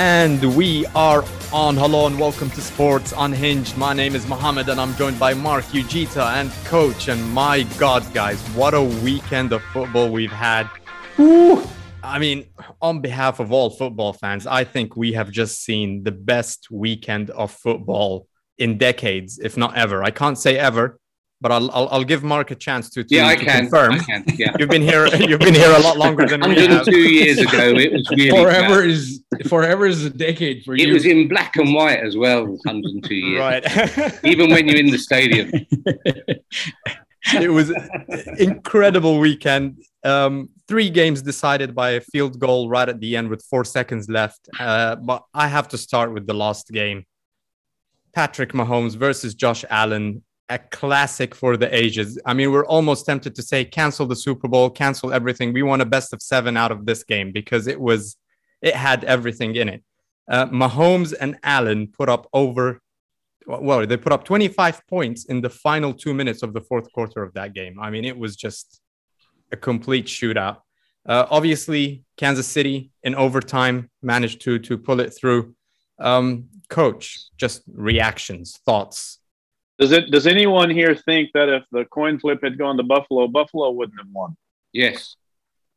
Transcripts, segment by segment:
And we are on. Hello and welcome to Sports Unhinged. My name is Mohammed and I'm joined by Mark Ujita and Coach. And my God, guys, what a weekend of football we've had. Ooh. I mean, on behalf of all football fans, I think we have just seen the best weekend of football in decades, if not ever. I can't say ever, but I'll give Mark a chance to confirm. I can, yeah. You've been here a lot longer than we have. 2 years ago, it was really forever is a decade for you. It was in black and white as well. 102 years, right? Even when you're in the stadium, it was an incredible weekend. Three games decided by a field goal right at the end with 4 seconds left. But I have to start with the last game, Patrick Mahomes versus Josh Allen. A classic for the ages. I mean, we're almost tempted to say, cancel the Super Bowl, cancel everything. We want a best of seven out of this game because it had everything in it. Mahomes and Allen put up 25 points in the final 2 minutes of the fourth quarter of that game. I mean, it was just a complete shootout. Obviously, Kansas City in overtime managed to pull it through. Coach, just reactions, thoughts. Does anyone here think that if the coin flip had gone to Buffalo, Buffalo wouldn't have won? Yes.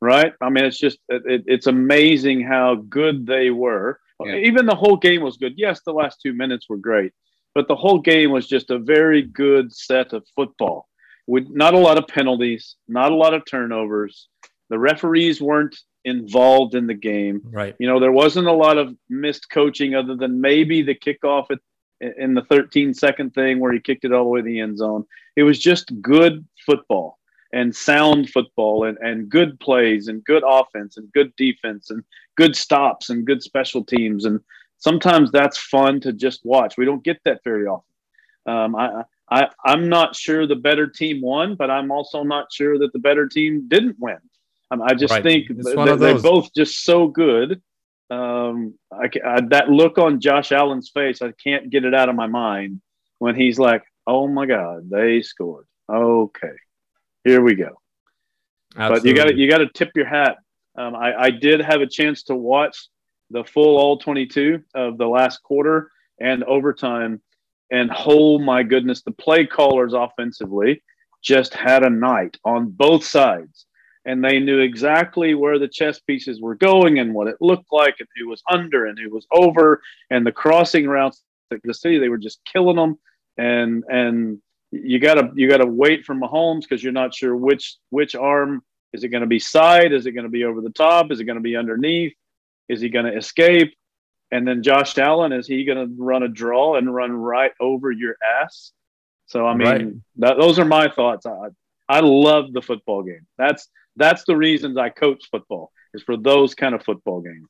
Right? I mean, it's just it's amazing how good they were. Yeah. Even the whole game was good. Yes, the last 2 minutes were great, but the whole game was just a very good set of football with not a lot of penalties, not a lot of turnovers. The referees weren't involved in the game. Right. You know, there wasn't a lot of missed coaching other than maybe the kickoff in the 13-second thing where he kicked it all the way to the end zone. It was just good football and sound football and good plays and good offense and good defense and good stops and good special teams. And sometimes that's fun to just watch. We don't get that very often. I'm not sure the better team won, but I'm also not sure that the better team didn't win. I just think they're both just so good. That look on Josh Allen's face, I can't get it out of my mind when he's like, oh my God, they scored. Okay, here we go. Absolutely. But you got to tip your hat. I did have a chance to watch the full all 22 of the last quarter and overtime, and oh my goodness, the play callers offensively just had a night on both sides. And they knew exactly where the chess pieces were going and what it looked like and who was under and who was over. And the crossing routes to the city, they were just killing them. And you gotta wait for Mahomes because you're not sure which arm. Is it going to be side? Is it going to be over the top? Is it going to be underneath? Is he going to escape? And then Josh Allen, is he going to run a draw and run right over your ass? So, I mean, those are my thoughts. I love the football game. That's the reasons I coach football, is for those kind of football games.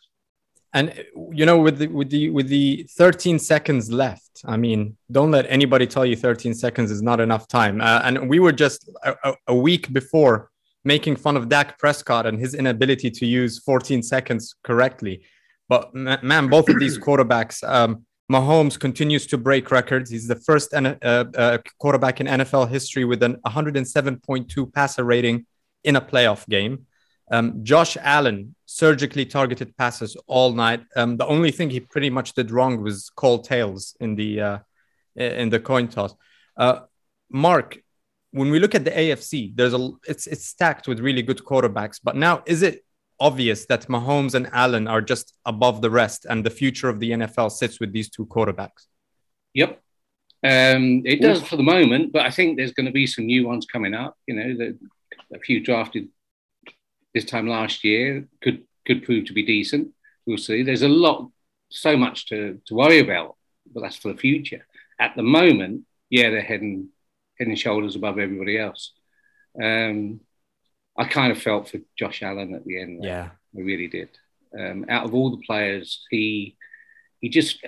And you know, with the 13 seconds left, I mean, don't let anybody tell you 13 seconds is not enough time. And we were just a week before making fun of Dak Prescott and his inability to use 14 seconds correctly. But man, both of these quarterbacks, Mahomes continues to break records. He's the first quarterback in NFL history with an 107.2 passer rating in a playoff game. Josh Allen surgically targeted passes all night. The only thing he pretty much did wrong was call tails in the coin toss. Mark, when we look at the AFC, it's stacked with really good quarterbacks. But now, is it obvious that Mahomes and Allen are just above the rest, and the future of the NFL sits with these two quarterbacks? Yep. It does for the moment, but I think there's going to be some new ones coming up. You know, a few drafted this time last year could prove to be decent. We'll see. There's so much to worry about, but that's for the future. At the moment, yeah, they're head and shoulders above everybody else. I kind of felt for Josh Allen at the end. Yeah, I really did. Out of all the players, he just,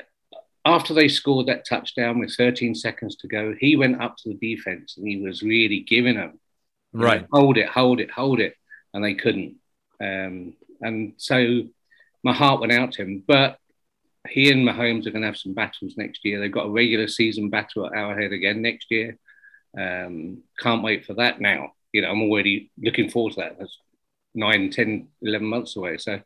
after they scored that touchdown with 13 seconds to go, he went up to the defense and he was really giving them. Right. Hold it. And they couldn't. And so my heart went out to him. But he and Mahomes are going to have some battles next year. They've got a regular season battle at Arrowhead again next year. Can't wait for that now. You know, I'm already looking forward to that. That's 9, 10, 11 months away. So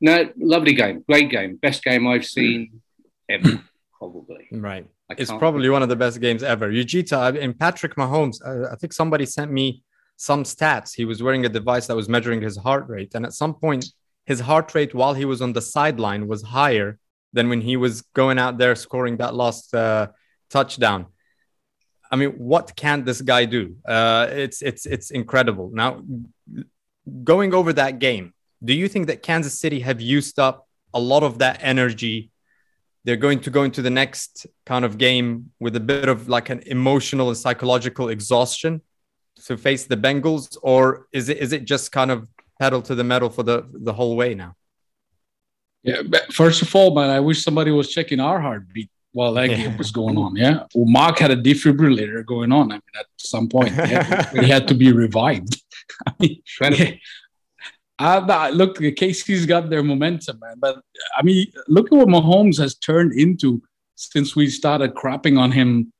No, lovely game. Great game. Best game I've seen ever, probably. Right. It's probably one of the best games ever. Ujita and Patrick Mahomes, I think somebody sent me some stats. He was wearing a device that was measuring his heart rate. And at some point, his heart rate while he was on the sideline was higher than when he was going out there scoring that last touchdown. I mean, what can this guy do? It's incredible. Now, going over that game, do you think that Kansas City have used up a lot of that energy? They're going to go into the next kind of game with a bit of like an emotional and psychological exhaustion to face the Bengals? Or is it just kind of pedal to the metal for the whole way now? Yeah, but first of all, man, I wish somebody was checking our heartbeat while that game was going on. Yeah. Well, Mark had a defibrillator going on. I mean, at some point, he had to be revived. I mean, look, the KC's got their momentum, man. But, I mean, look at what Mahomes has turned into since we started crapping on him,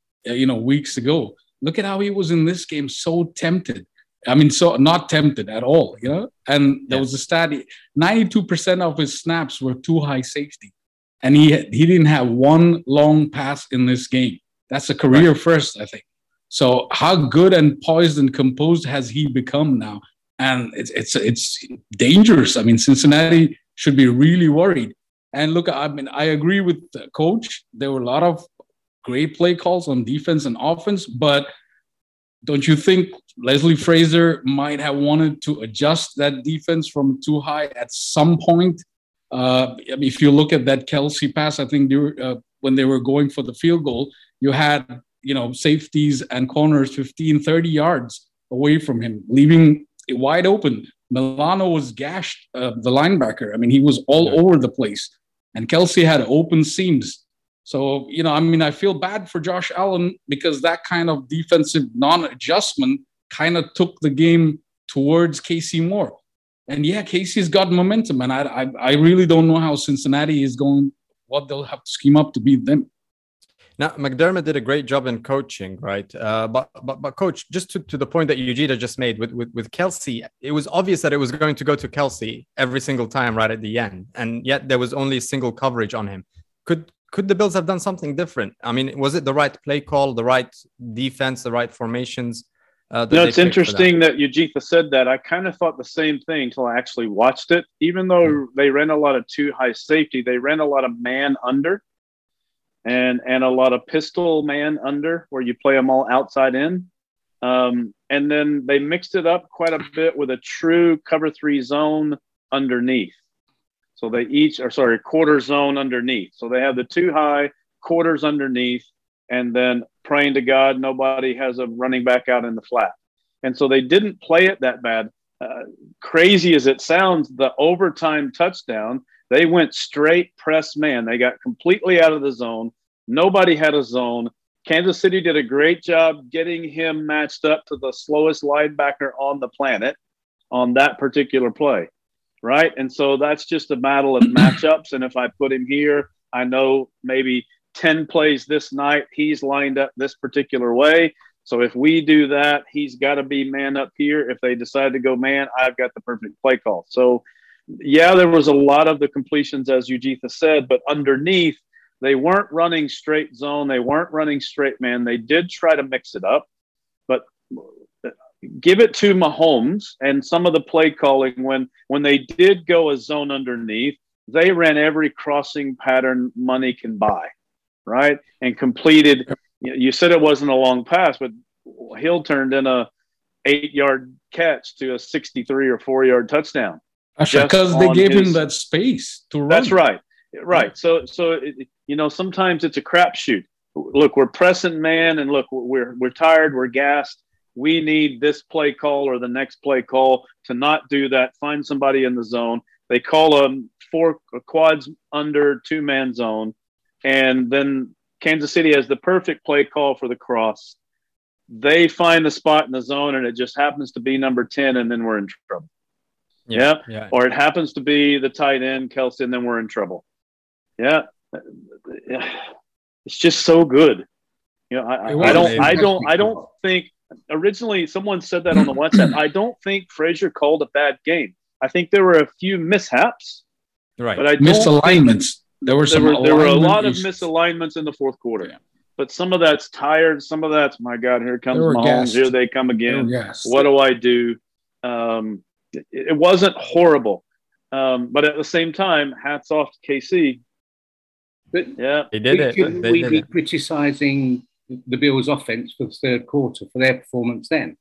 weeks ago. Look at how he was in this game, so tempted. I mean, so not tempted at all, And there was a study, 92% of his snaps were too high safety. And he didn't have one long pass in this game. That's a career first, I think. So how good and poised and composed has he become now? And it's dangerous. I mean, Cincinnati should be really worried. And look, I mean, I agree with the coach. There were a lot of great play calls on defense and offense, but don't you think Leslie Frazier might have wanted to adjust that defense from too high at some point? If you look at that Kelce pass, I think when they were going for the field goal, you had, safeties and corners 15, 30 yards away from him, leaving it wide open. Milano was gashed, the linebacker. I mean, he was all over the place. And Kelce had open seams. So, I mean, I feel bad for Josh Allen because that kind of defensive non-adjustment kind of took the game towards Casey Moore. And Casey's got momentum, and I really don't know how Cincinnati is going, what they'll have to scheme up to beat them. Now, McDermott did a great job in coaching, right? But coach, just to the point that Ujita just made with Kelce, it was obvious that it was going to go to Kelce every single time right at the end, and yet there was only a single coverage on him. Could the Bills have done something different? I mean, was it the right play call, the right defense, the right formations? It's interesting that Ujita said that. I kind of thought the same thing until I actually watched it. Even though they ran a lot of too high safety, they ran a lot of man under and a lot of pistol man under where you play them all outside in. And then they mixed it up quite a bit with a true cover 3 zone underneath. So they quarter zone underneath. So they have the too high quarters underneath and then praying to God nobody has a running back out in the flat. And so they didn't play it that bad. Crazy as it sounds, the overtime touchdown, they went straight press man. They got completely out of the zone. Nobody had a zone. Kansas City did a great job getting him matched up to the slowest linebacker on the planet on that particular play, right? And so that's just a battle of matchups. And if I put him here, I know maybe – 10 plays this night, he's lined up this particular way. So if we do that, he's got to be man up here. If they decide to go man, I've got the perfect play call. So, there was a lot of the completions, as Ujita said, but underneath, they weren't running straight zone. They weren't running straight man. They did try to mix it up, but give it to Mahomes and some of the play calling when they did go a zone underneath, they ran every crossing pattern money can buy. Right. And completed. You said it wasn't a long pass, but Hill turned in a 8-yard catch to a 63 or 4-yard touchdown. Because they gave him that space to run. That's right. Right. So, sometimes it's a crapshoot. Look, we're pressing man and look, we're tired. We're gassed. We need this play call or the next play call to not do that. Find somebody in the zone. They call them 4 quads under 2-man zone. And then Kansas City has the perfect play call for the cross. They find the spot in the zone, and it just happens to be number 10, and then we're in trouble. Yeah. Or it happens to be the tight end, Kelce, and then we're in trouble. Yeah. It's just so good. I don't think – originally someone said that on the WhatsApp. I don't think Frazier called a bad game. I think there were a few mishaps. Right. But I don't misalignments. There were a lot of misalignments in the fourth quarter. Yeah. But some of that's tired. Some of that's, my God, here comes Mahomes. Gassed. Here they come again. What do I do? It wasn't horrible. But at the same time, hats off to KC. But yeah, they did it. We keep criticizing the Bills' offense for the third quarter for their performance then,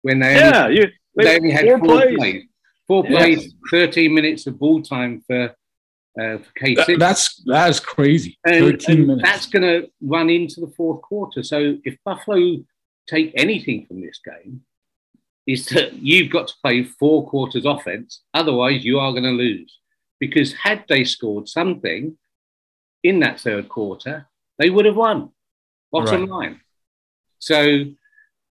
when they only had four plays. Four plays, 13 minutes of ball time for KC. That's crazy. And that's going to run into the fourth quarter. So if Buffalo take anything from this game, is that you've got to play four quarters offense, otherwise you are going to lose. Because had they scored something in that third quarter, they would have won. Bottom line. So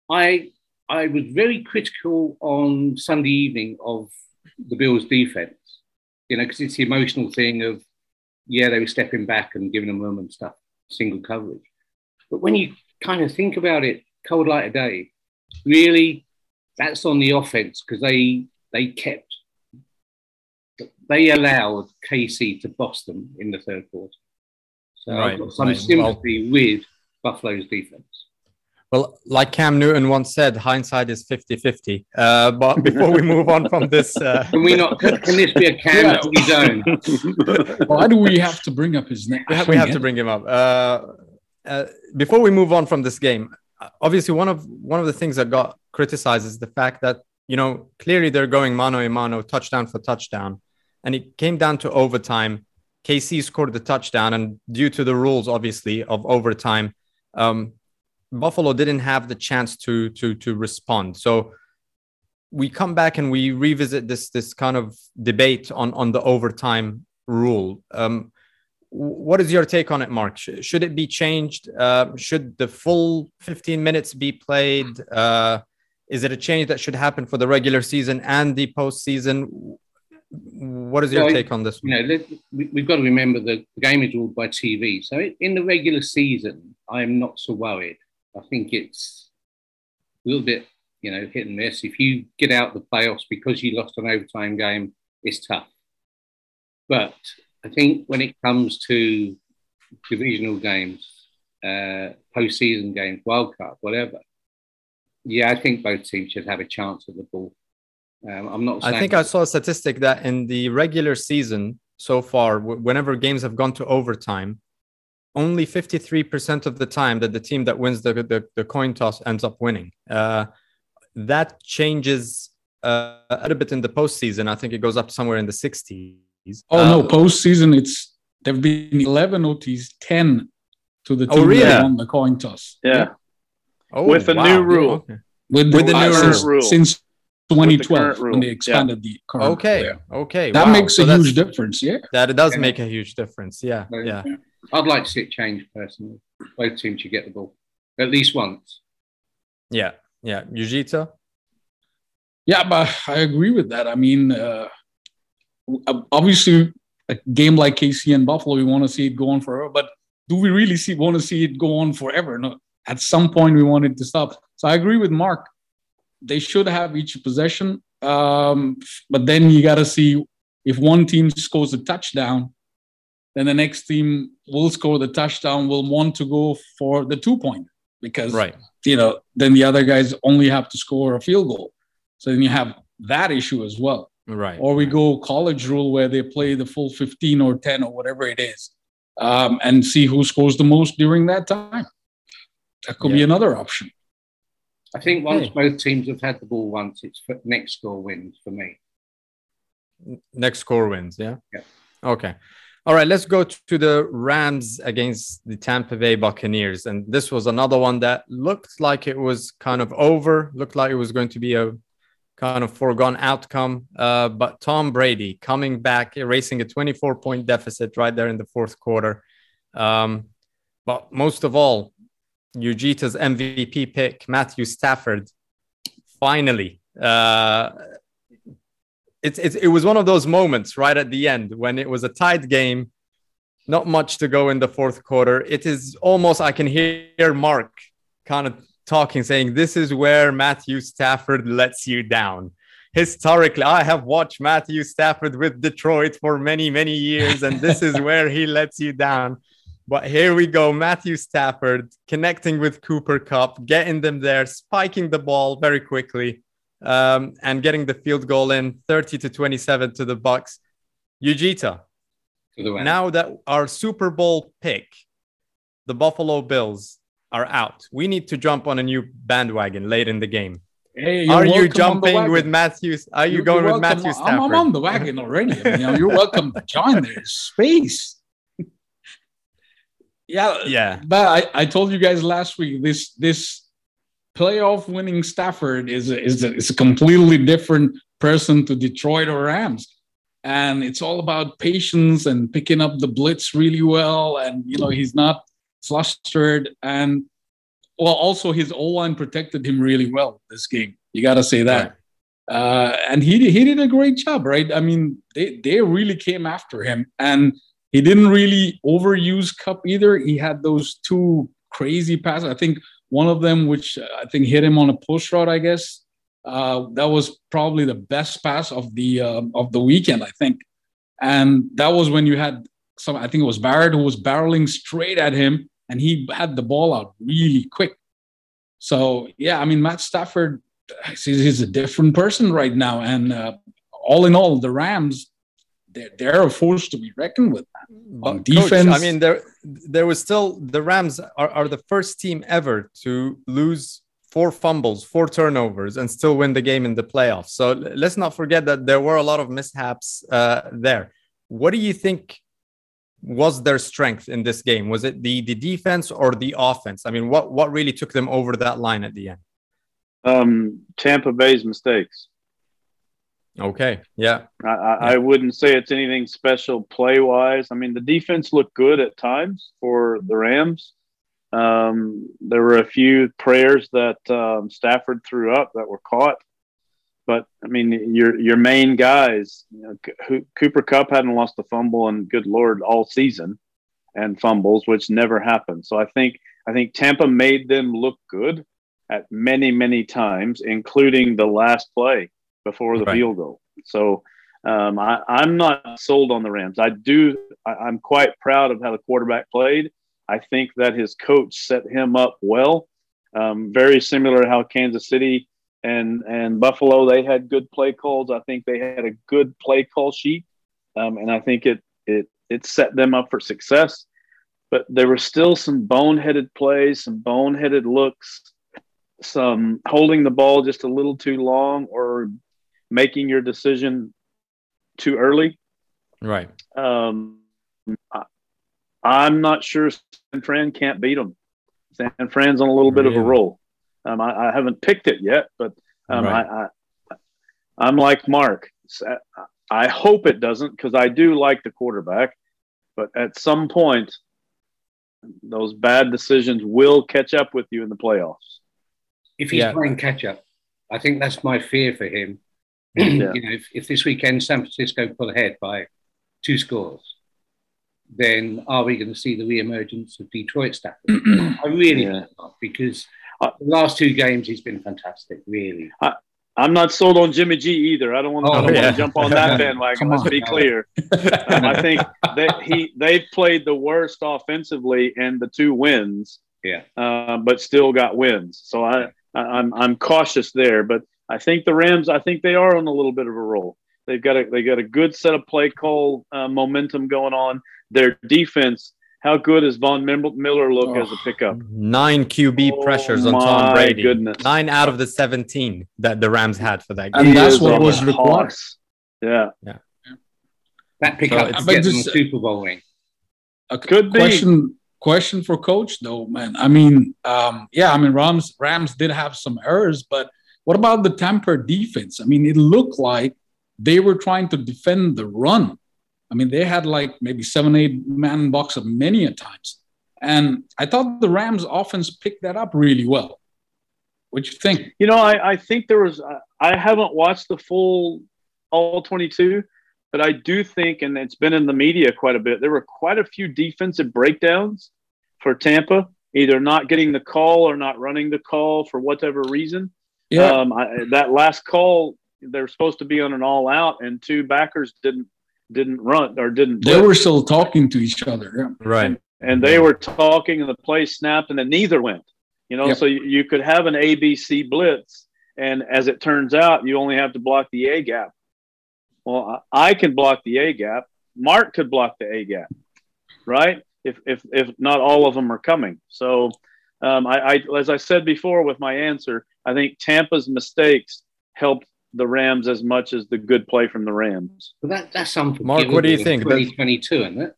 I was very critical on Sunday evening of the Bills' defense, because it's the emotional thing of, they were stepping back and giving them room and stuff, single coverage. But when you kind of think about it, cold light of day, really, that's on the offense because they allowed KC to boss them in the third quarter. So I've got some sympathy with Buffalo's defense. Well, like Cam Newton once said, hindsight is 50-50. But before we move on from this... Can this be a Cam of his own? Why do we have to bring up his name? We have to bring him up. Before we move on from this game, obviously one of the things that got criticized is the fact that, clearly they're going mano-a-mano, touchdown for touchdown. And it came down to overtime. KC scored the touchdown. And due to the rules, obviously, of overtime... Buffalo didn't have the chance to respond. So we come back and we revisit this kind of debate on the overtime rule. What is your take on it, Mark? Should it be changed? Should the full 15 minutes be played? Is it a change that should happen for the regular season and the postseason? What is your take on this? We've got to remember that the game is ruled by TV. So in the regular season, I'm not so worried. I think it's a little bit, hit and miss. If you get out the playoffs because you lost an overtime game, it's tough. But I think when it comes to divisional games, postseason games, wildcard, whatever, I think both teams should have a chance at the ball. I'm not. I think I saw a statistic that in the regular season so far, whenever games have gone to overtime, only 53% of the time that the team that wins the coin toss ends up winning. That changes a little bit in the postseason. I think it goes up to somewhere in the 60s. Postseason, there have been 11 OTs, 10 to the team that won the coin toss. Yeah. With a new rule. Okay. With the new rule. Since 2012, when they expanded the current player. That makes a huge difference, That it does make a huge difference, yeah. I'd like to see it change, personally. Both teams should get the ball, at least once. Yeah. Ujita? Yeah, but I agree with that. I mean, obviously, a game like KC and Buffalo, we want to see it go on forever, but do we really want to see it go on forever? No. At some point, we want it to stop. So I agree with Mark. They should have each possession, but then you got to see if one team scores a touchdown, then the next team will score the touchdown, will want to go for the 2-point because, then the other guys only have to score a field goal. So then you have that issue as well. Right. Or we go college rule where they play the full 15 or 10 or whatever it is and see who scores the most during that time. That could be another option. I think once both teams have had the ball once, it's next score wins for me. Next score wins, yeah? Yeah. Okay. All right, let's go to the Rams against the Tampa Bay Buccaneers. And this was another one that looked like it was kind of over, looked like it was going to be a kind of foregone outcome. But Tom Brady coming back, erasing a 24-point deficit right there in the fourth quarter. But most of all, Ujita's MVP pick, Matthew Stafford, finally. It was one of those moments right at the end when it was a tied game, not much to go in the fourth quarter. It is almost, I can hear Mark kind of talking, saying, this is where Matthew Stafford lets you down. historically, I have watched Matthew Stafford with Detroit for many, many years, and this is where he lets you down. But here we go, Matthew Stafford connecting with Cooper Kupp, getting them there, spiking the ball very quickly, and getting the field goal in, 30-27 to the Bucs. Ujita, now that our Super Bowl pick, the Buffalo Bills, are out, we need to jump on a new bandwagon late in the game. Hey, are you jumping with Matthews? Are you going with Matthew Stafford? I'm on the wagon already. I mean, you're welcome to join. There's space. Yeah. But I told you guys last week, this playoff winning Stafford is a completely different person to Detroit or Rams. And it's all about patience and picking up the blitz really well. And, he's not flustered. And, also his O-line protected him really well this game. You got to say that. Right. And he did a great job, right? I mean, they really came after him. And he didn't really overuse Kupp either. He had those two crazy passes. I think one of them, which I think hit him on a post route, I guess. That was probably the best pass of the weekend, I think. And that was when you had I think it was Barrett, who was barreling straight at him, and he had the ball out really quick. So, yeah, I mean, Matt Stafford, he's a different person right now. And all in all, the Rams, they're a force to be reckoned with. On defense. Coach, I mean, there was still – the Rams are the first team ever to lose 4 fumbles, 4 turnovers, and still win the game in the playoffs. So let's not forget that there were a lot of mishaps there. What do you think was their strength in this game? Was it the defense or the offense? I mean, what really took them over that line at the end? Tampa Bay's mistakes. Okay, yeah. I wouldn't say it's anything special play-wise. I mean, the defense looked good at times for the Rams. There were a few prayers that Stafford threw up that were caught. But, I mean, your main guys, Cooper Kupp hadn't lost a fumble, and good Lord, all season, and fumbles, which never happened. So I think Tampa made them look good at many, many times, including the last play before the field goal. So I'm not sold on the Rams. I'm quite proud of how the quarterback played. I think that his coach set him up well, very similar to how Kansas City and Buffalo, they had good play calls. I think they had a good play call sheet, and I think it set them up for success. But there were still some boneheaded plays, some boneheaded looks, some holding the ball just a little too long or making your decision too early. Right. I'm not sure San Fran can't beat them. San Fran's on a little bit of a roll. I haven't picked it yet, but I'm like Mark. I hope it doesn't, because I do like the quarterback. But at some point, those bad decisions will catch up with you in the playoffs. If he's playing catch-up, I think that's my fear for him. Yeah. If this weekend San Francisco pull ahead by 2 scores, then are we going to see the reemergence of Detroit Stafford? I really hope not, because the last 2 games he's been fantastic, really. I'm not sold on Jimmy G either. I don't want to jump on that bandwagon. Let's be clear. I think that they played the worst offensively in the 2 wins, but still got wins. So I'm cautious there. But I think the Rams, they are on a little bit of a roll. They've got a good set of play call momentum going on. Their defense. How good is Von Miller look as a pickup? 9 QB pressures on Tom Brady. Goodness. 9 out of the 17 that the Rams had for that game. And that's what was required. Yeah. That pickup is getting the Super Bowl ring. Could be. Question for coach though, man. I mean, Rams did have some errors, but what about the Tampa defense? I mean, it looked like they were trying to defend the run. I mean, they had like maybe 7-8 man box of many a times. And I thought the Rams offense picked that up really well. What do you think? I think there was, I haven't watched the full all 22, but I do think, and it's been in the media quite a bit, there were quite a few defensive breakdowns for Tampa, either not getting the call or not running the call for whatever reason. That last call they're supposed to be on an all out, and two backers didn't run or didn't. They were still talking to each other, yeah. Right? And they were talking, and the play snapped, and then neither went. You know, yep. So you could have an ABC blitz, and as it turns out, you only have to block the A gap. Well, I can block the A gap. Mark could block the A gap, right? If not all of them are coming. So, I as I said before with my answer, I think Tampa's mistakes helped the Rams as much as the good play from the Rams. Well, that's something. Mark, what do you think? 2022, isn't it?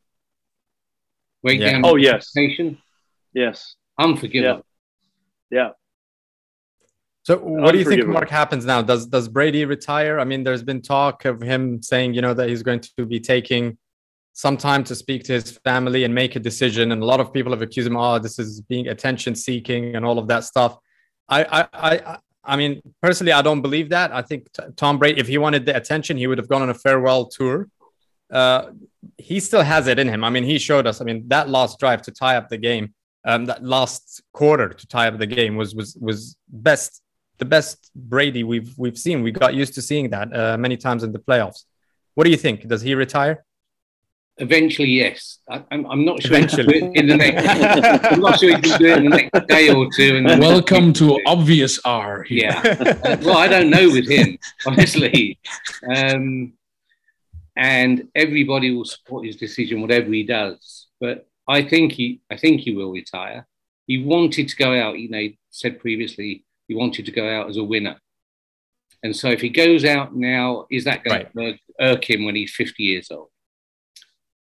Wait, yeah. Oh yes. Yes. Unforgivable. Yeah. So what do you think, Mark, happens now? Does Brady retire? I mean, there's been talk of him saying, you know, that he's going to be taking some time to speak to his family and make a decision. And a lot of people have accused him, this is being attention seeking and all of that stuff. I mean, personally, I don't believe that. I think Tom Brady, if he wanted the attention, he would have gone on a farewell tour. He still has it in him. I mean, he showed us, I mean, that last drive to tie up the game, that last quarter to tie up the game was best. The best Brady we've seen. We got used to seeing that many times in the playoffs. What do you think? Does he retire? Eventually, yes. I'm not sure. Eventually, I'm not sure he can do it in the next day or two. And welcome to obvious R. Here. Yeah. Well, I don't know with him, honestly. And everybody will support his decision, whatever he does. But I think he will retire. He wanted to go out. You know, he said previously he wanted to go out as a winner. And so if he goes out now, is that going to irk him when he's 50 years old?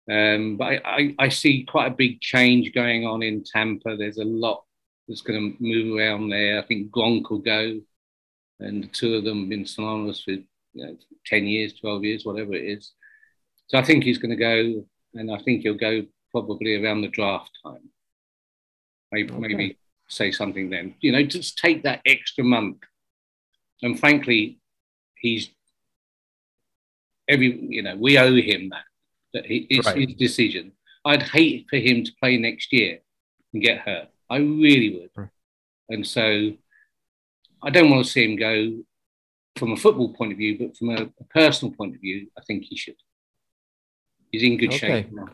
But I see quite a big change going on in Tampa. There's a lot that's going to move around there. I think Gronk will go. And the two of them have been synonymous with 10 years, 12 years, whatever it is. So I think he's going to go, and I think he'll go probably around the draft time. Maybe say something then. You know, just take that extra month. And frankly, we owe him that. It's his decision. I'd hate for him to play next year and get hurt. I really would. Right. And so I don't want to see him go from a football point of view, but from a personal point of view, I think he should. He's in good shape now.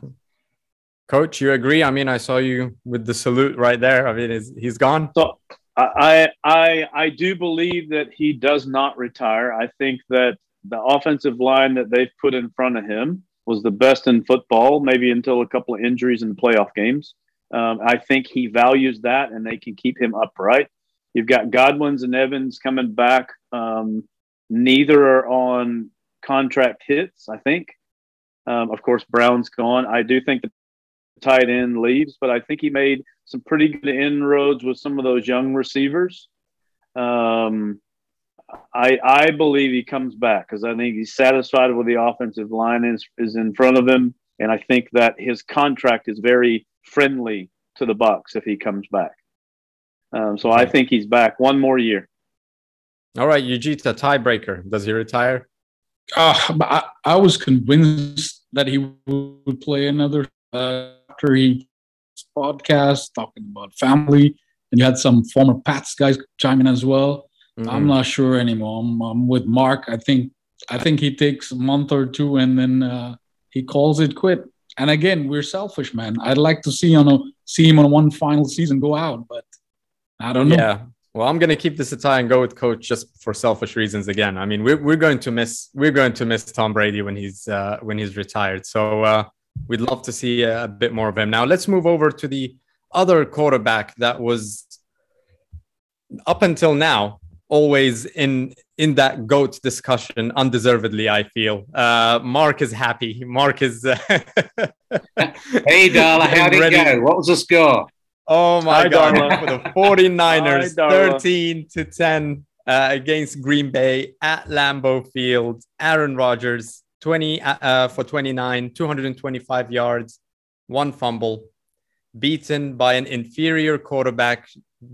Coach, you agree? I mean, I saw you with the salute right there. I mean, he's gone. So I do believe that he does not retire. I think that the offensive line that they've put in front of him was the best in football, maybe until a couple of injuries in the playoff games. I think he values that, and they can keep him upright. You've got Godwins and Evans coming back. Neither are on contract hits, I think. Of course, Brown's gone. I do think the tight end leaves, but I think he made some pretty good inroads with some of those young receivers. I believe he comes back because I think he's satisfied with the offensive line is in front of him. And I think that his contract is very friendly to the Bucs if he comes back. So I think he's back one more year. All right, Ujita, tiebreaker. Does he retire? I was convinced that he would play another after he podcast talking about family. And you had some former Pats guys chime in as well. Mm-hmm. I'm not sure anymore. I'm with Mark. I think he takes a month or two and then he calls it quit. And again, we're selfish, man. I'd like to see him on one final season go out, but I don't know. Yeah. Well, I'm going to keep this a tie and go with Coach just for selfish reasons again. I mean, we're going to miss Tom Brady when he's retired. So we'd love to see a bit more of him. Now let's move over to the other quarterback that was up until now always in that GOAT discussion, undeservedly, I feel. Mark is happy. Mark is... Hey, Darla, how'd it go? What was the score? Oh, my God. Darla. For the 49ers, 13-10 against Green Bay at Lambeau Field. Aaron Rodgers, 20 for 29, 225 yards, one fumble. Beaten by an inferior quarterback,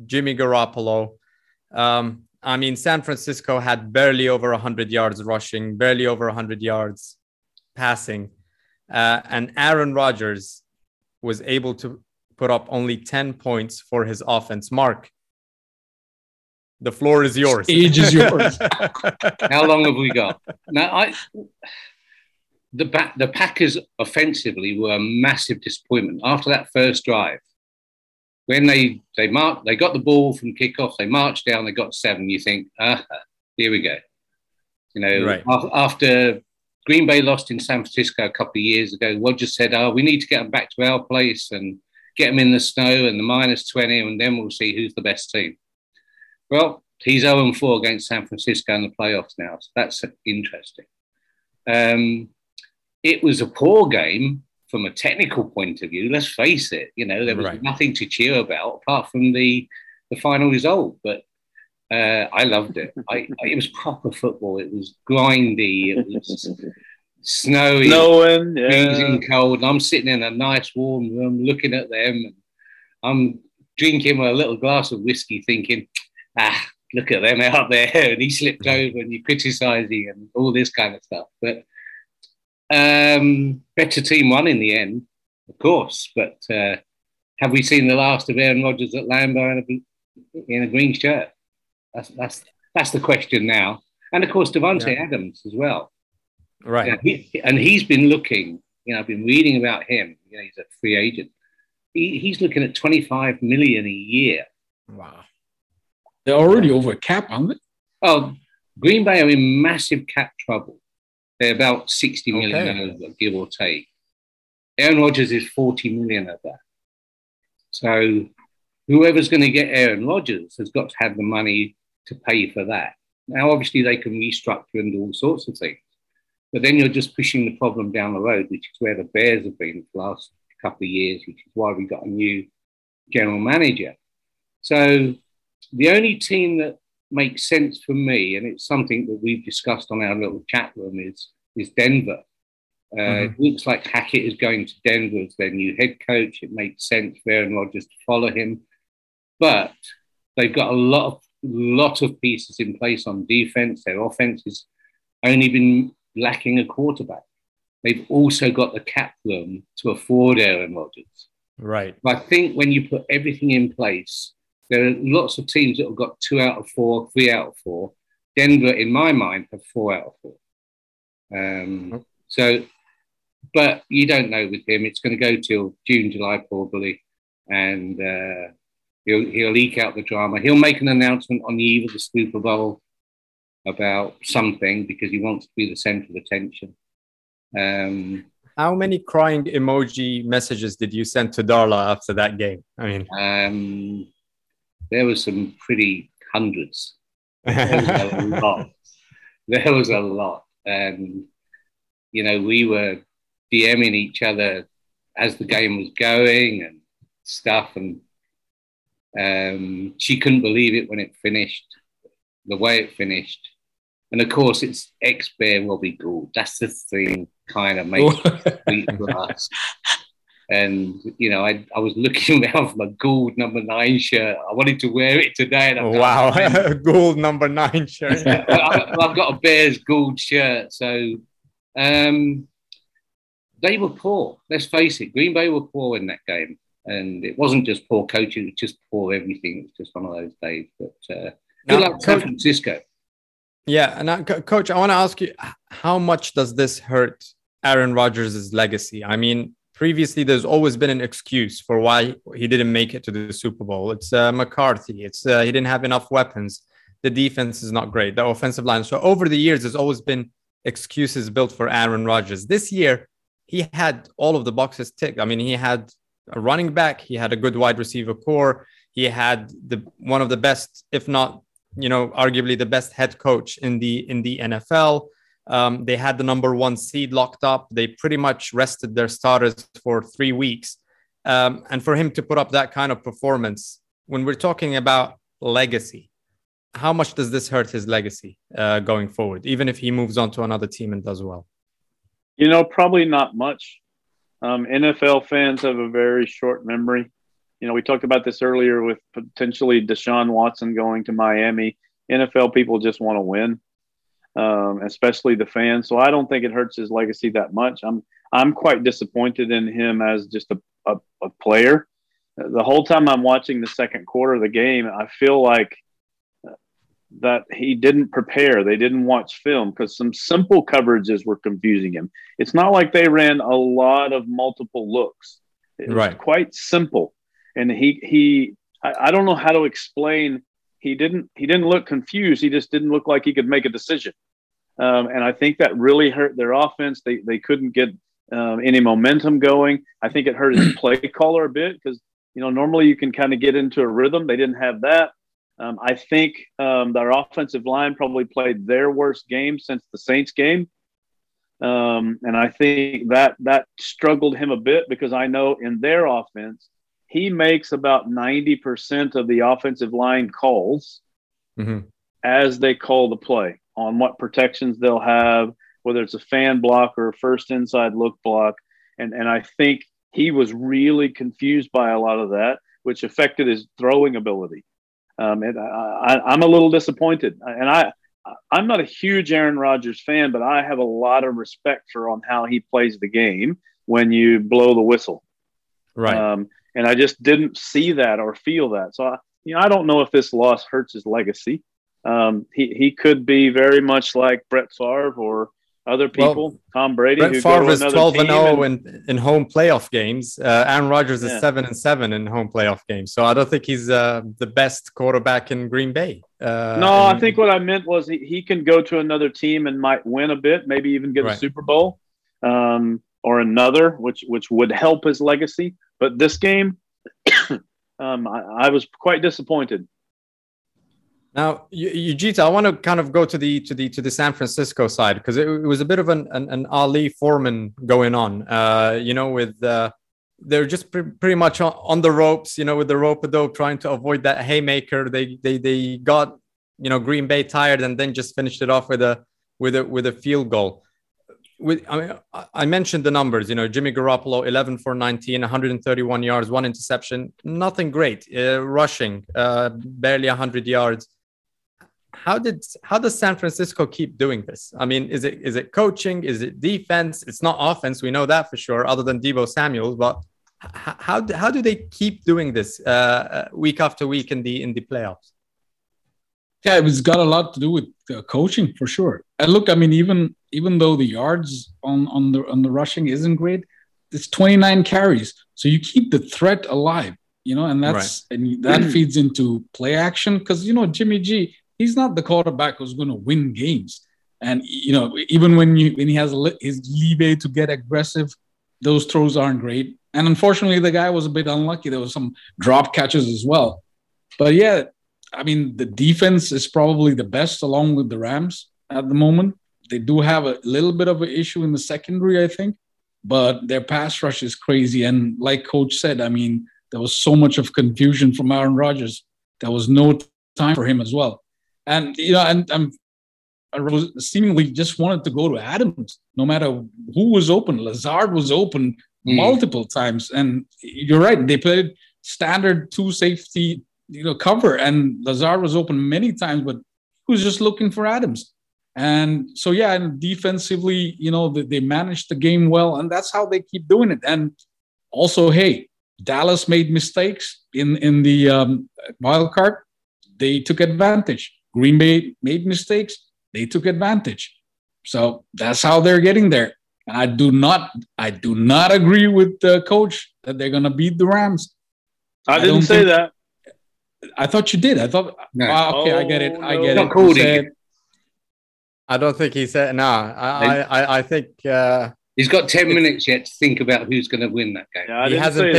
Jimmy Garoppolo. I mean, San Francisco had barely over 100 yards rushing, barely over 100 yards passing. And Aaron Rodgers was able to put up only 10 points for his offense. Mark, The floor is yours. Stage is yours. How long have we got? Now, the Packers offensively were a massive disappointment after that first drive. When they got the ball from kickoff, they marched down, they got 7. You think, here we go. You know, right. After Green Bay lost in San Francisco a couple of years ago, Rodgers said, we need to get them back to our place and get them in the snow and the -20, and then we'll see who's the best team. Well, he's 0-4 against San Francisco in the playoffs now, so that's interesting. It was a poor game from a technical point of view, let's face it. You know, there was nothing to cheer about apart from the final result, but I loved it. It was proper football. It was grindy. It was snowy, freezing cold. And I'm sitting in a nice warm room looking at them. And I'm drinking a little glass of whiskey thinking, look at them out there. And he slipped over and you're criticising and all this kind of stuff. But better team won in the end, of course. But have we seen the last of Aaron Rodgers at Lambeau in a green shirt? That's the question now. And, of course, Devontae Adams as well. Right. Yeah, he's been looking. You know, I've been reading about him. You know, he's a free agent. He's looking at $25 million a year. Wow. They're already over cap, aren't they? Oh, Green Bay are in massive cap trouble. They're about $60 million over, give or take. Aaron Rodgers is $40 million of that. So whoever's going to get Aaron Rodgers has got to have the money to pay for that. Now, obviously, they can restructure and do all sorts of things. But then you're just pushing the problem down the road, which is where the Bears have been for the last couple of years, which is why we got a new general manager. So the only team that makes sense for me, and it's something that we've discussed on our little chat room, is Denver. It looks like Hackett is going to Denver as their new head coach. It makes sense for Aaron Rodgers to follow him. But they've got a lot of pieces in place on defense. Their offense has only been lacking a quarterback. They've also got the cap room to afford Aaron Rodgers. Right. But I think when you put everything in place, there are lots of teams that have got 2 out of 4, 3 out of 4. Denver, in my mind, have 4 out of 4. So, but you don't know with him. It's going to go till June, July, probably. And He'll eke out the drama. He'll make an announcement on the eve of the Super Bowl about something because he wants to be the centre of attention. How many crying emoji messages did you send to Darla after that game? I mean, there were some pretty hundreds. There was a lot. And, you know, we were DMing each other as the game was going and stuff, and she couldn't believe it when it finished, the way it finished. And, of course, it's ex-Bear Robbie Gould. That's the thing kind of makes it sweet for us. And, you know, I was looking around for my Gould number 9 shirt. I wanted to wear it today. And Gould number 9 shirt. I've got a Bears Gould shirt. So they were poor. Let's face it, Green Bay were poor in that game. And it wasn't just poor coaching, it was just poor everything. It was just one of those days. But good luck, San Francisco. Yeah, and Coach, I want to ask you, how much does this hurt Aaron Rodgers' legacy? I mean, previously, there's always been an excuse for why he didn't make it to the Super Bowl. It's McCarthy. It's he didn't have enough weapons. The defense is not great. The offensive line. So over the years, there's always been excuses built for Aaron Rodgers. This year, he had all of the boxes ticked. I mean, he had a running back. He had a good wide receiver core. He had one of the best, if not, you know, arguably the best head coach in the NFL. They had the number 1 seed locked up. They pretty much rested their starters for 3 weeks. And for him to put up that kind of performance, when we're talking about legacy, how much does this hurt his legacy going forward, even if he moves on to another team and does well? You know, probably not much. NFL fans have a very short memory. You know, we talked about this earlier with potentially Deshaun Watson going to Miami. NFL people just want to win, especially the fans. So I don't think it hurts his legacy that much. I'm quite disappointed in him as just a player. The whole time I'm watching the second quarter of the game, I feel like that he didn't prepare. They didn't watch film because some simple coverages were confusing him. It's not like they ran a lot of multiple looks. It was quite simple. And I don't know how to explain. He didn't look confused. He just didn't look like he could make a decision. And I think that really hurt their offense. They couldn't get any momentum going. I think it hurt his play caller a bit because, you know, normally you can kind of get into a rhythm. They didn't have that. I think their offensive line probably played their worst game since the Saints game. And I think that struggled him a bit because I know in their offense, he makes about 90% of the offensive line calls as they call the play on what protections they'll have, whether it's a fan block or a first inside look block. And I think he was really confused by a lot of that, which affected his throwing ability. And I'm a little disappointed. And I'm not a huge Aaron Rodgers fan, but I have a lot of respect for on how he plays the game when you blow the whistle. Right. And I just didn't see that or feel that. So, I don't know if this loss hurts his legacy. He could be very much like Brett Favre or other people, Tom Brady. Brett Favre is 12-0 in home playoff games. Aaron Rodgers is 7-7 in home playoff games. So I don't think he's the best quarterback in Green Bay. I think what I meant was he can go to another team and might win a bit, maybe even get a Super Bowl or another, which would help his legacy. But this game, I was quite disappointed. Now, Ujita, I want to kind of go to the San Francisco side because it was a bit of an Ali Foreman going on. They're just pretty much on the ropes, with the rope-a-dope, trying to avoid that haymaker. They got Green Bay tired and then just finished it off with a field goal. I mentioned the numbers. Jimmy Garoppolo, 11 for 19, 131 yards, one interception, nothing great. Rushing, barely 100 yards. How does San Francisco keep doing this? I mean, is it coaching? Is it defense? It's not offense. We know that for sure, other than Deebo Samuel. But how do they keep doing this week after week in the playoffs? Yeah, it's got a lot to do with coaching for sure. And look, I mean, even though the yards on the rushing isn't great, it's 29 carries. So you keep the threat alive, and that's and that feeds into play action because Jimmy G. He's not the quarterback who's going to win games. And, even when he has his leeway to get aggressive, those throws aren't great. And unfortunately, the guy was a bit unlucky. There was some drop catches as well. But, yeah, I mean, the defense is probably the best along with the Rams at the moment. They do have a little bit of an issue in the secondary, I think. But their pass rush is crazy. And like Coach said, I mean, there was so much of confusion from Aaron Rodgers. There was no time for him as well. And, I seemingly just wanted to go to Adams, no matter who was open. Lazard was open multiple times. And you're right. They played standard two safety, cover. And Lazard was open many times, but he was just looking for Adams. And so, yeah, and defensively, they managed the game well. And that's how they keep doing it. And also, hey, Dallas made mistakes in the wild card. They took advantage. Green Bay made mistakes. They took advantage. So that's how they're getting there. And I do not agree with the coach that they're going to beat the Rams. I didn't say that. I thought you did. I thought, no. Okay, I get it. I get it. Cool, I don't think he said, I think. He's got 10 minutes yet to think about who's going to win that game. Yeah, He hasn't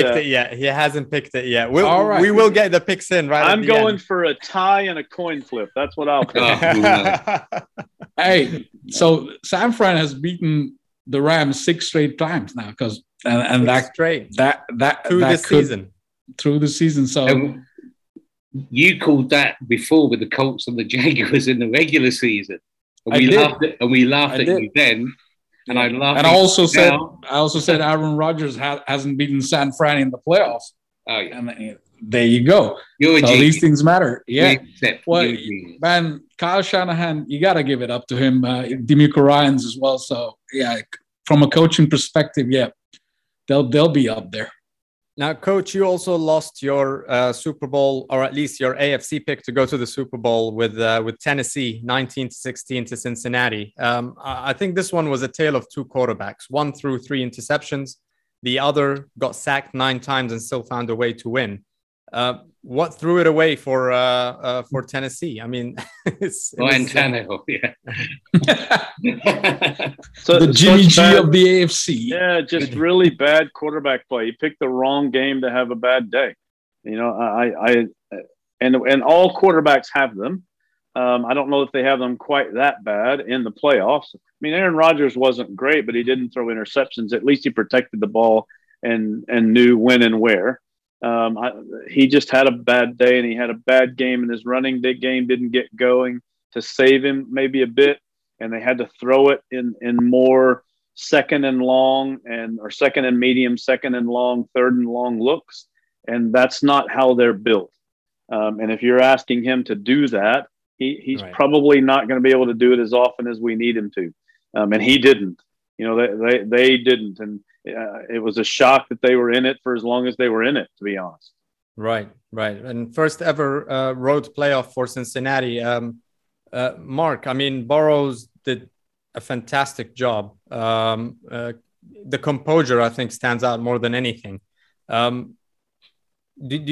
picked it yet. We will get the picks in right I'm going end. For a tie and a coin flip. That's what I'll pick. Hey, so San Fran has beaten the Rams 6 straight times now because and that straight that through that the season. Through the season. So you called that before with the Colts and the Jaguars in the regular season. And we laughed at you then. And I love. And I also said Aaron Rodgers hasn't beaten San Fran in the playoffs. Oh yeah, and there you go. So these things matter. Yeah. Man, Kyle Shanahan, you got to give it up to him. D'Amico Ryans as well. So yeah, from a coaching perspective, yeah, they'll be up there. Now, Coach, you also lost your Super Bowl, or at least your AFC pick to go to the Super Bowl with Tennessee, 19-16 to Cincinnati. I think this one was a tale of two quarterbacks. One threw three interceptions. The other got sacked 9 times and still found a way to win. What threw it away for Tennessee? I mean, Tannehill, yeah. So the Jimmy G of the AFC. Yeah, just really bad quarterback play. He picked the wrong game to have a bad day. You know, and all quarterbacks have them. I don't know if they have them quite that bad in the playoffs. I mean, Aaron Rodgers wasn't great, but he didn't throw interceptions. At least he protected the ball and knew when and where. He just had a bad day, and he had a bad game, and his running game didn't get going to save him maybe a bit, and they had to throw it in more second and long or second and medium, second and long, third and long looks, and that's not how they're built. And if you're asking him to do that, he's right. Probably not going to be able to do it as often as we need him to, and he didn't. You know, they didn't, and it was a shock that they were in it for as long as they were in it, to be honest. Right. And first ever road playoff for Cincinnati. Mark, I mean, Burrows did a fantastic job. The composure, I think, stands out more than anything. Do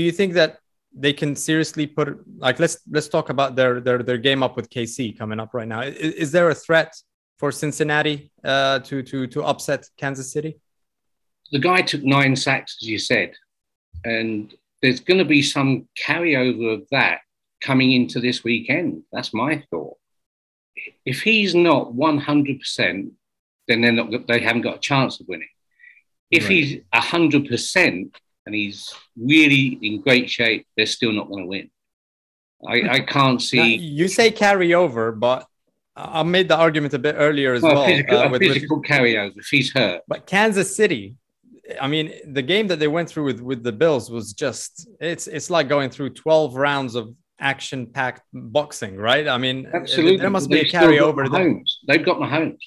you think that they can seriously put, like, let's talk about their game up with KC coming up right now. Is there a threat for Cincinnati to upset Kansas City? The guy took 9 sacks, as you said, and there's going to be some carryover of that coming into this weekend. That's my thought. If he's not 100%, then they haven't got a chance of winning. If right. He's 100% and he's really in great shape, they're still not going to win. I can't see... Now, you say carryover, but... I made the argument a bit earlier as well. Physical carryovers, if he's hurt. But Kansas City, I mean, the game that they went through with the Bills was just, it's like going through 12 rounds of action-packed boxing, right? I mean, absolutely. There must be a carryover. They've got Mahomes.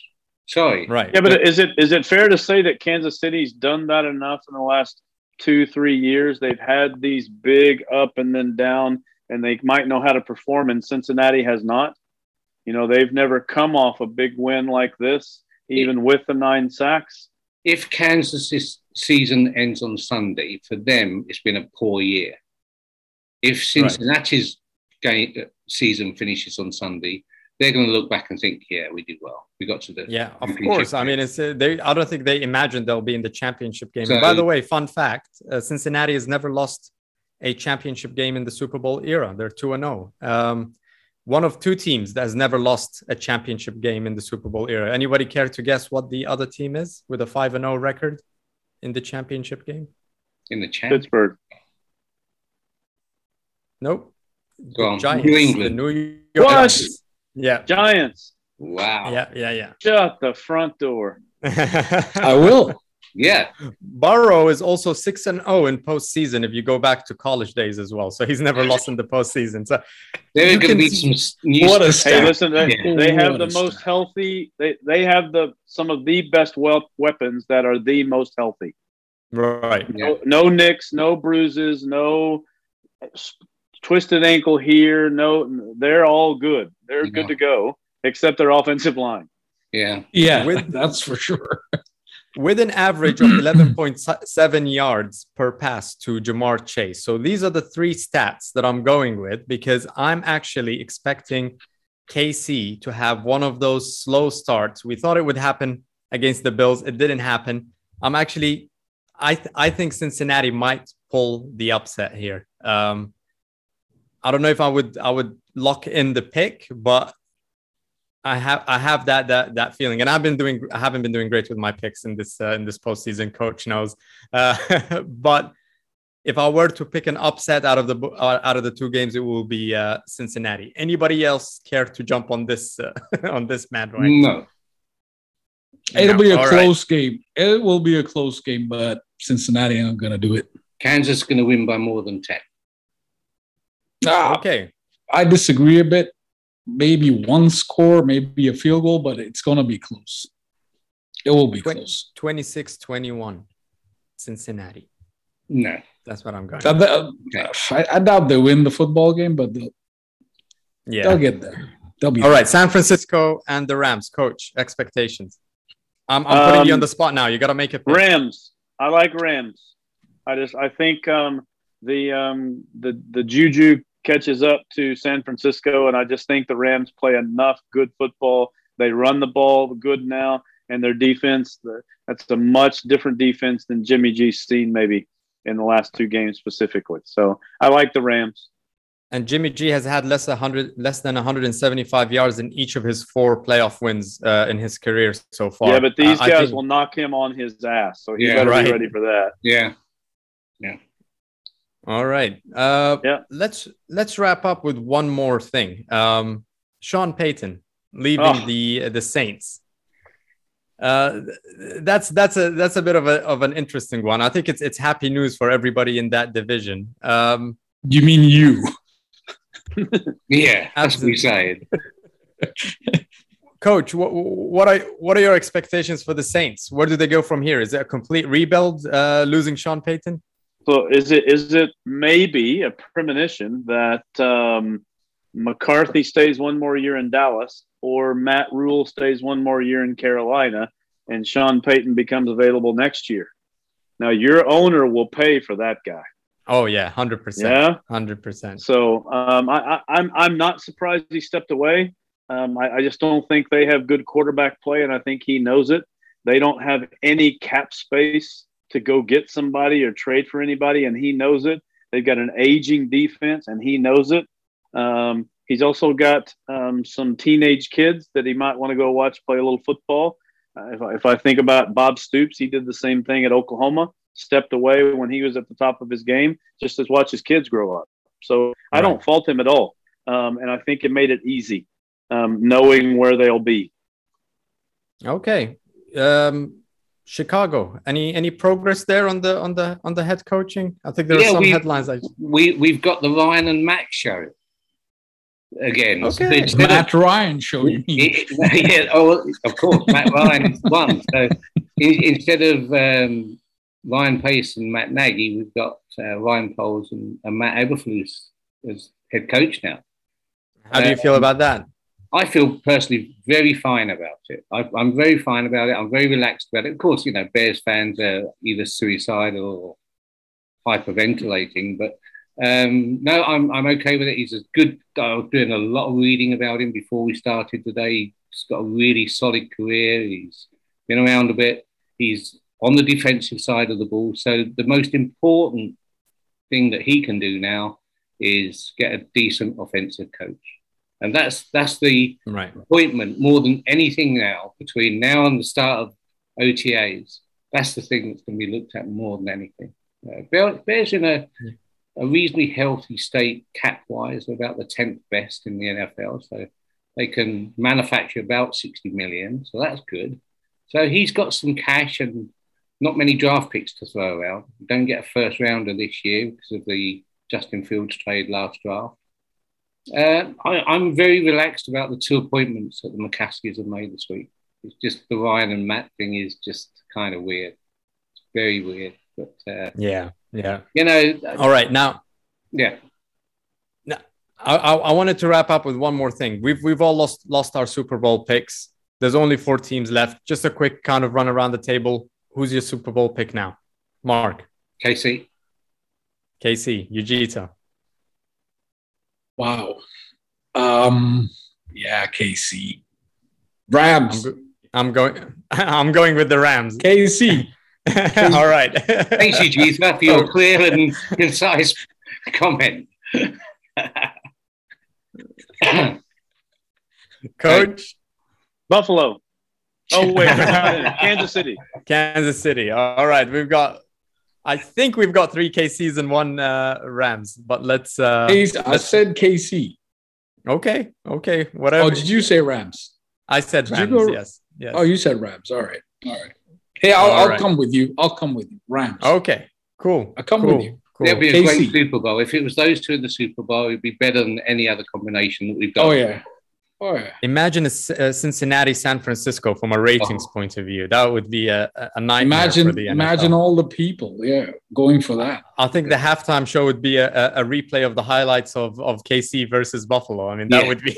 Sorry. Right. Yeah, but is it fair to say that Kansas City's done that enough in the last 2-3 years? They've had these big up and then down, and they might know how to perform, and Cincinnati has not. You know, they've never come off a big win like this, even with the 9 sacks. If Kansas' season ends on Sunday, for them, it's been a poor year. If Cincinnati's season finishes on Sunday, they're going to look back and think, yeah, we did well. We got to the championship. Of course. Game. I mean, I don't think they imagined they'll be in the championship game. So, by the way, fun fact, Cincinnati has never lost a championship game in the Super Bowl era. They're 2-0. One of two teams that has never lost a championship game in the Super Bowl era. Anybody care to guess what the other team is with a 5-0 record in the championship game? In the championship? Pittsburgh. Nope. Go on. Giants. New England. The New York. What? Yeah. Giants. Wow. Yeah. Shut the front door. I will. Yeah. Burrow is also 6-0 in postseason if you go back to college days as well. So he's never lost in the postseason. So there are going to be some new Hey, listen, they have the most healthy. They have some of the best weapons that are the most healthy. Right. No nicks, no bruises, no twisted ankle here. No, they're all good. They're good to go, except their offensive line. Yeah. Yeah, that's for sure. With an average of 11.7 yards per pass to Jamar Chase. So these are the 3 stats that I'm going with because I'm actually expecting KC to have one of those slow starts. We thought it would happen against the Bills. It didn't happen. I think Cincinnati might pull the upset here. I don't know if I would lock in the pick, but I have that feeling, and I haven't been doing great with my picks in this postseason. Coach knows, but if I were to pick an upset out of the 2 games, it will be Cincinnati. Anybody else care to jump on this mad right? No, it'll be a close game. It will be a close game, but Cincinnati aren't going to do it. Kansas is going to win by more than 10. Okay, I disagree a bit. Maybe 1 score, maybe a field goal, but it's going to be close. It will be close. 26-21, Cincinnati. No. That's what I'm going with. I doubt they win the football game, but they'll get there. All right, San Francisco and the Rams. Coach, expectations. I'm putting you on the spot now. You got to make it. Rams. I like Rams. I think the juju catches up to San Francisco, and I just think the Rams play enough good football. They run the ball good now, and their defense, that's a much different defense than Jimmy G's seen maybe in the last two games specifically. So I like the Rams. And Jimmy G has had less than 175 yards in each of his four playoff wins in his career so far. Yeah, but these guys will knock him on his ass, so he's got to be ready for that. Yeah. Yeah. All right. Let's wrap up with one more thing. Sean Payton leaving the Saints. That's a bit of an interesting one. I think it's happy news for everybody in that division. You mean you? Yeah, absolutely. Side. Coach, what are your expectations for the Saints? Where do they go from here? Is it a complete rebuild, losing Sean Payton? So is it maybe a premonition that McCarthy stays one more year in Dallas, or Matt Rule stays one more year in Carolina, and Sean Payton becomes available next year? Now, your owner will pay for that guy. Oh, yeah, 100%. Yeah? 100%. So I'm not surprised he stepped away. I just don't think they have good quarterback play, and I think he knows it. They don't have any cap space to go get somebody or trade for anybody, and he knows it. They've got an aging defense, and he knows it. He's also got some teenage kids that he might want to go watch play a little football. If I think about Bob Stoops, he did the same thing at Oklahoma, stepped away when he was at the top of his game, just to watch his kids grow up. So I don't fault him at all. And I think it made it easy knowing where they'll be. Okay. Chicago. Any progress there on the head coaching? I think there are some headlines. We've got the Ryan and Matt show again. Okay. So Matt Ryan show. Of course, Matt Ryan is one. So instead of Ryan Pace and Matt Nagy, we've got Ryan Poles and Matt Eberflus as head coach now. How do you feel about that? I feel personally very fine about it. I'm very fine about it. I'm very relaxed about it. Of course, you know, Bears fans are either suicidal or hyperventilating, but no, I'm okay with it. He's a good guy. I was doing a lot of reading about him before we started today. He's got a really solid career. He's been around a bit. He's on the defensive side of the ball. So the most important thing that he can do now is get a decent offensive coach. And that's the appointment more than anything now, between now and the start of OTAs. That's the thing that's going to be looked at more than anything. Bears in a reasonably healthy state cap-wise. They're about the 10th best in the NFL. So they can manufacture about 60 million. So that's good. So he's got some cash and not many draft picks to throw around. Don't get a first rounder this year because of the Justin Fields trade last draft. I'm very relaxed about the two appointments that the McCaskies have made this week. It's just the Ryan and Matt thing is just kind of weird. It's very weird. But yeah. You know. All right, now. Yeah. Now, I wanted to wrap up with one more thing. We've all lost our Super Bowl picks. There's only four teams left. Just a quick kind of run around the table. Who's your Super Bowl pick now, Mark? KC. Ujita. Wow. KC. Rams. I'm going with the Rams. KC. All right. Thanks, Ujita, for your clear and concise comment. Coach? Buffalo. Oh, wait. Kansas City. All right. I think we've got three KCs and one Rams, but let's... I said KC. Okay, whatever. Oh, did you say Rams? I said did Rams, yes. Oh, you said Rams. All right. Hey, I'll come with you. I'll come with you. Rams. Okay, cool. I'll come with you. Cool. There'll be a great Super Bowl. If it was those two in the Super Bowl, it would be better than any other combination that we've got. Oh, yeah. Oh, yeah. Imagine a Cincinnati, San Francisco from a ratings point of view. That would be a nightmare for the NFL. Imagine all the people, going for that. I think the halftime show would be a replay of the highlights of KC versus Buffalo. I mean, that would be...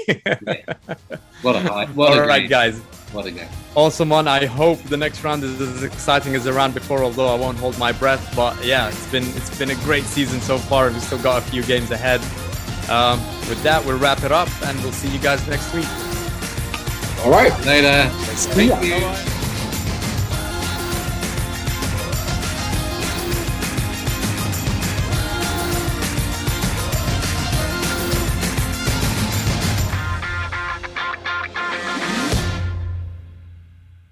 What a high. All right, guys. What a game. Awesome one. I hope the next round is as exciting as the round before, although I won't hold my breath. But yeah, it's been a great season so far. We've still got a few games ahead. With that, we'll wrap it up and we'll see you guys next week. All right. Later. Thank you.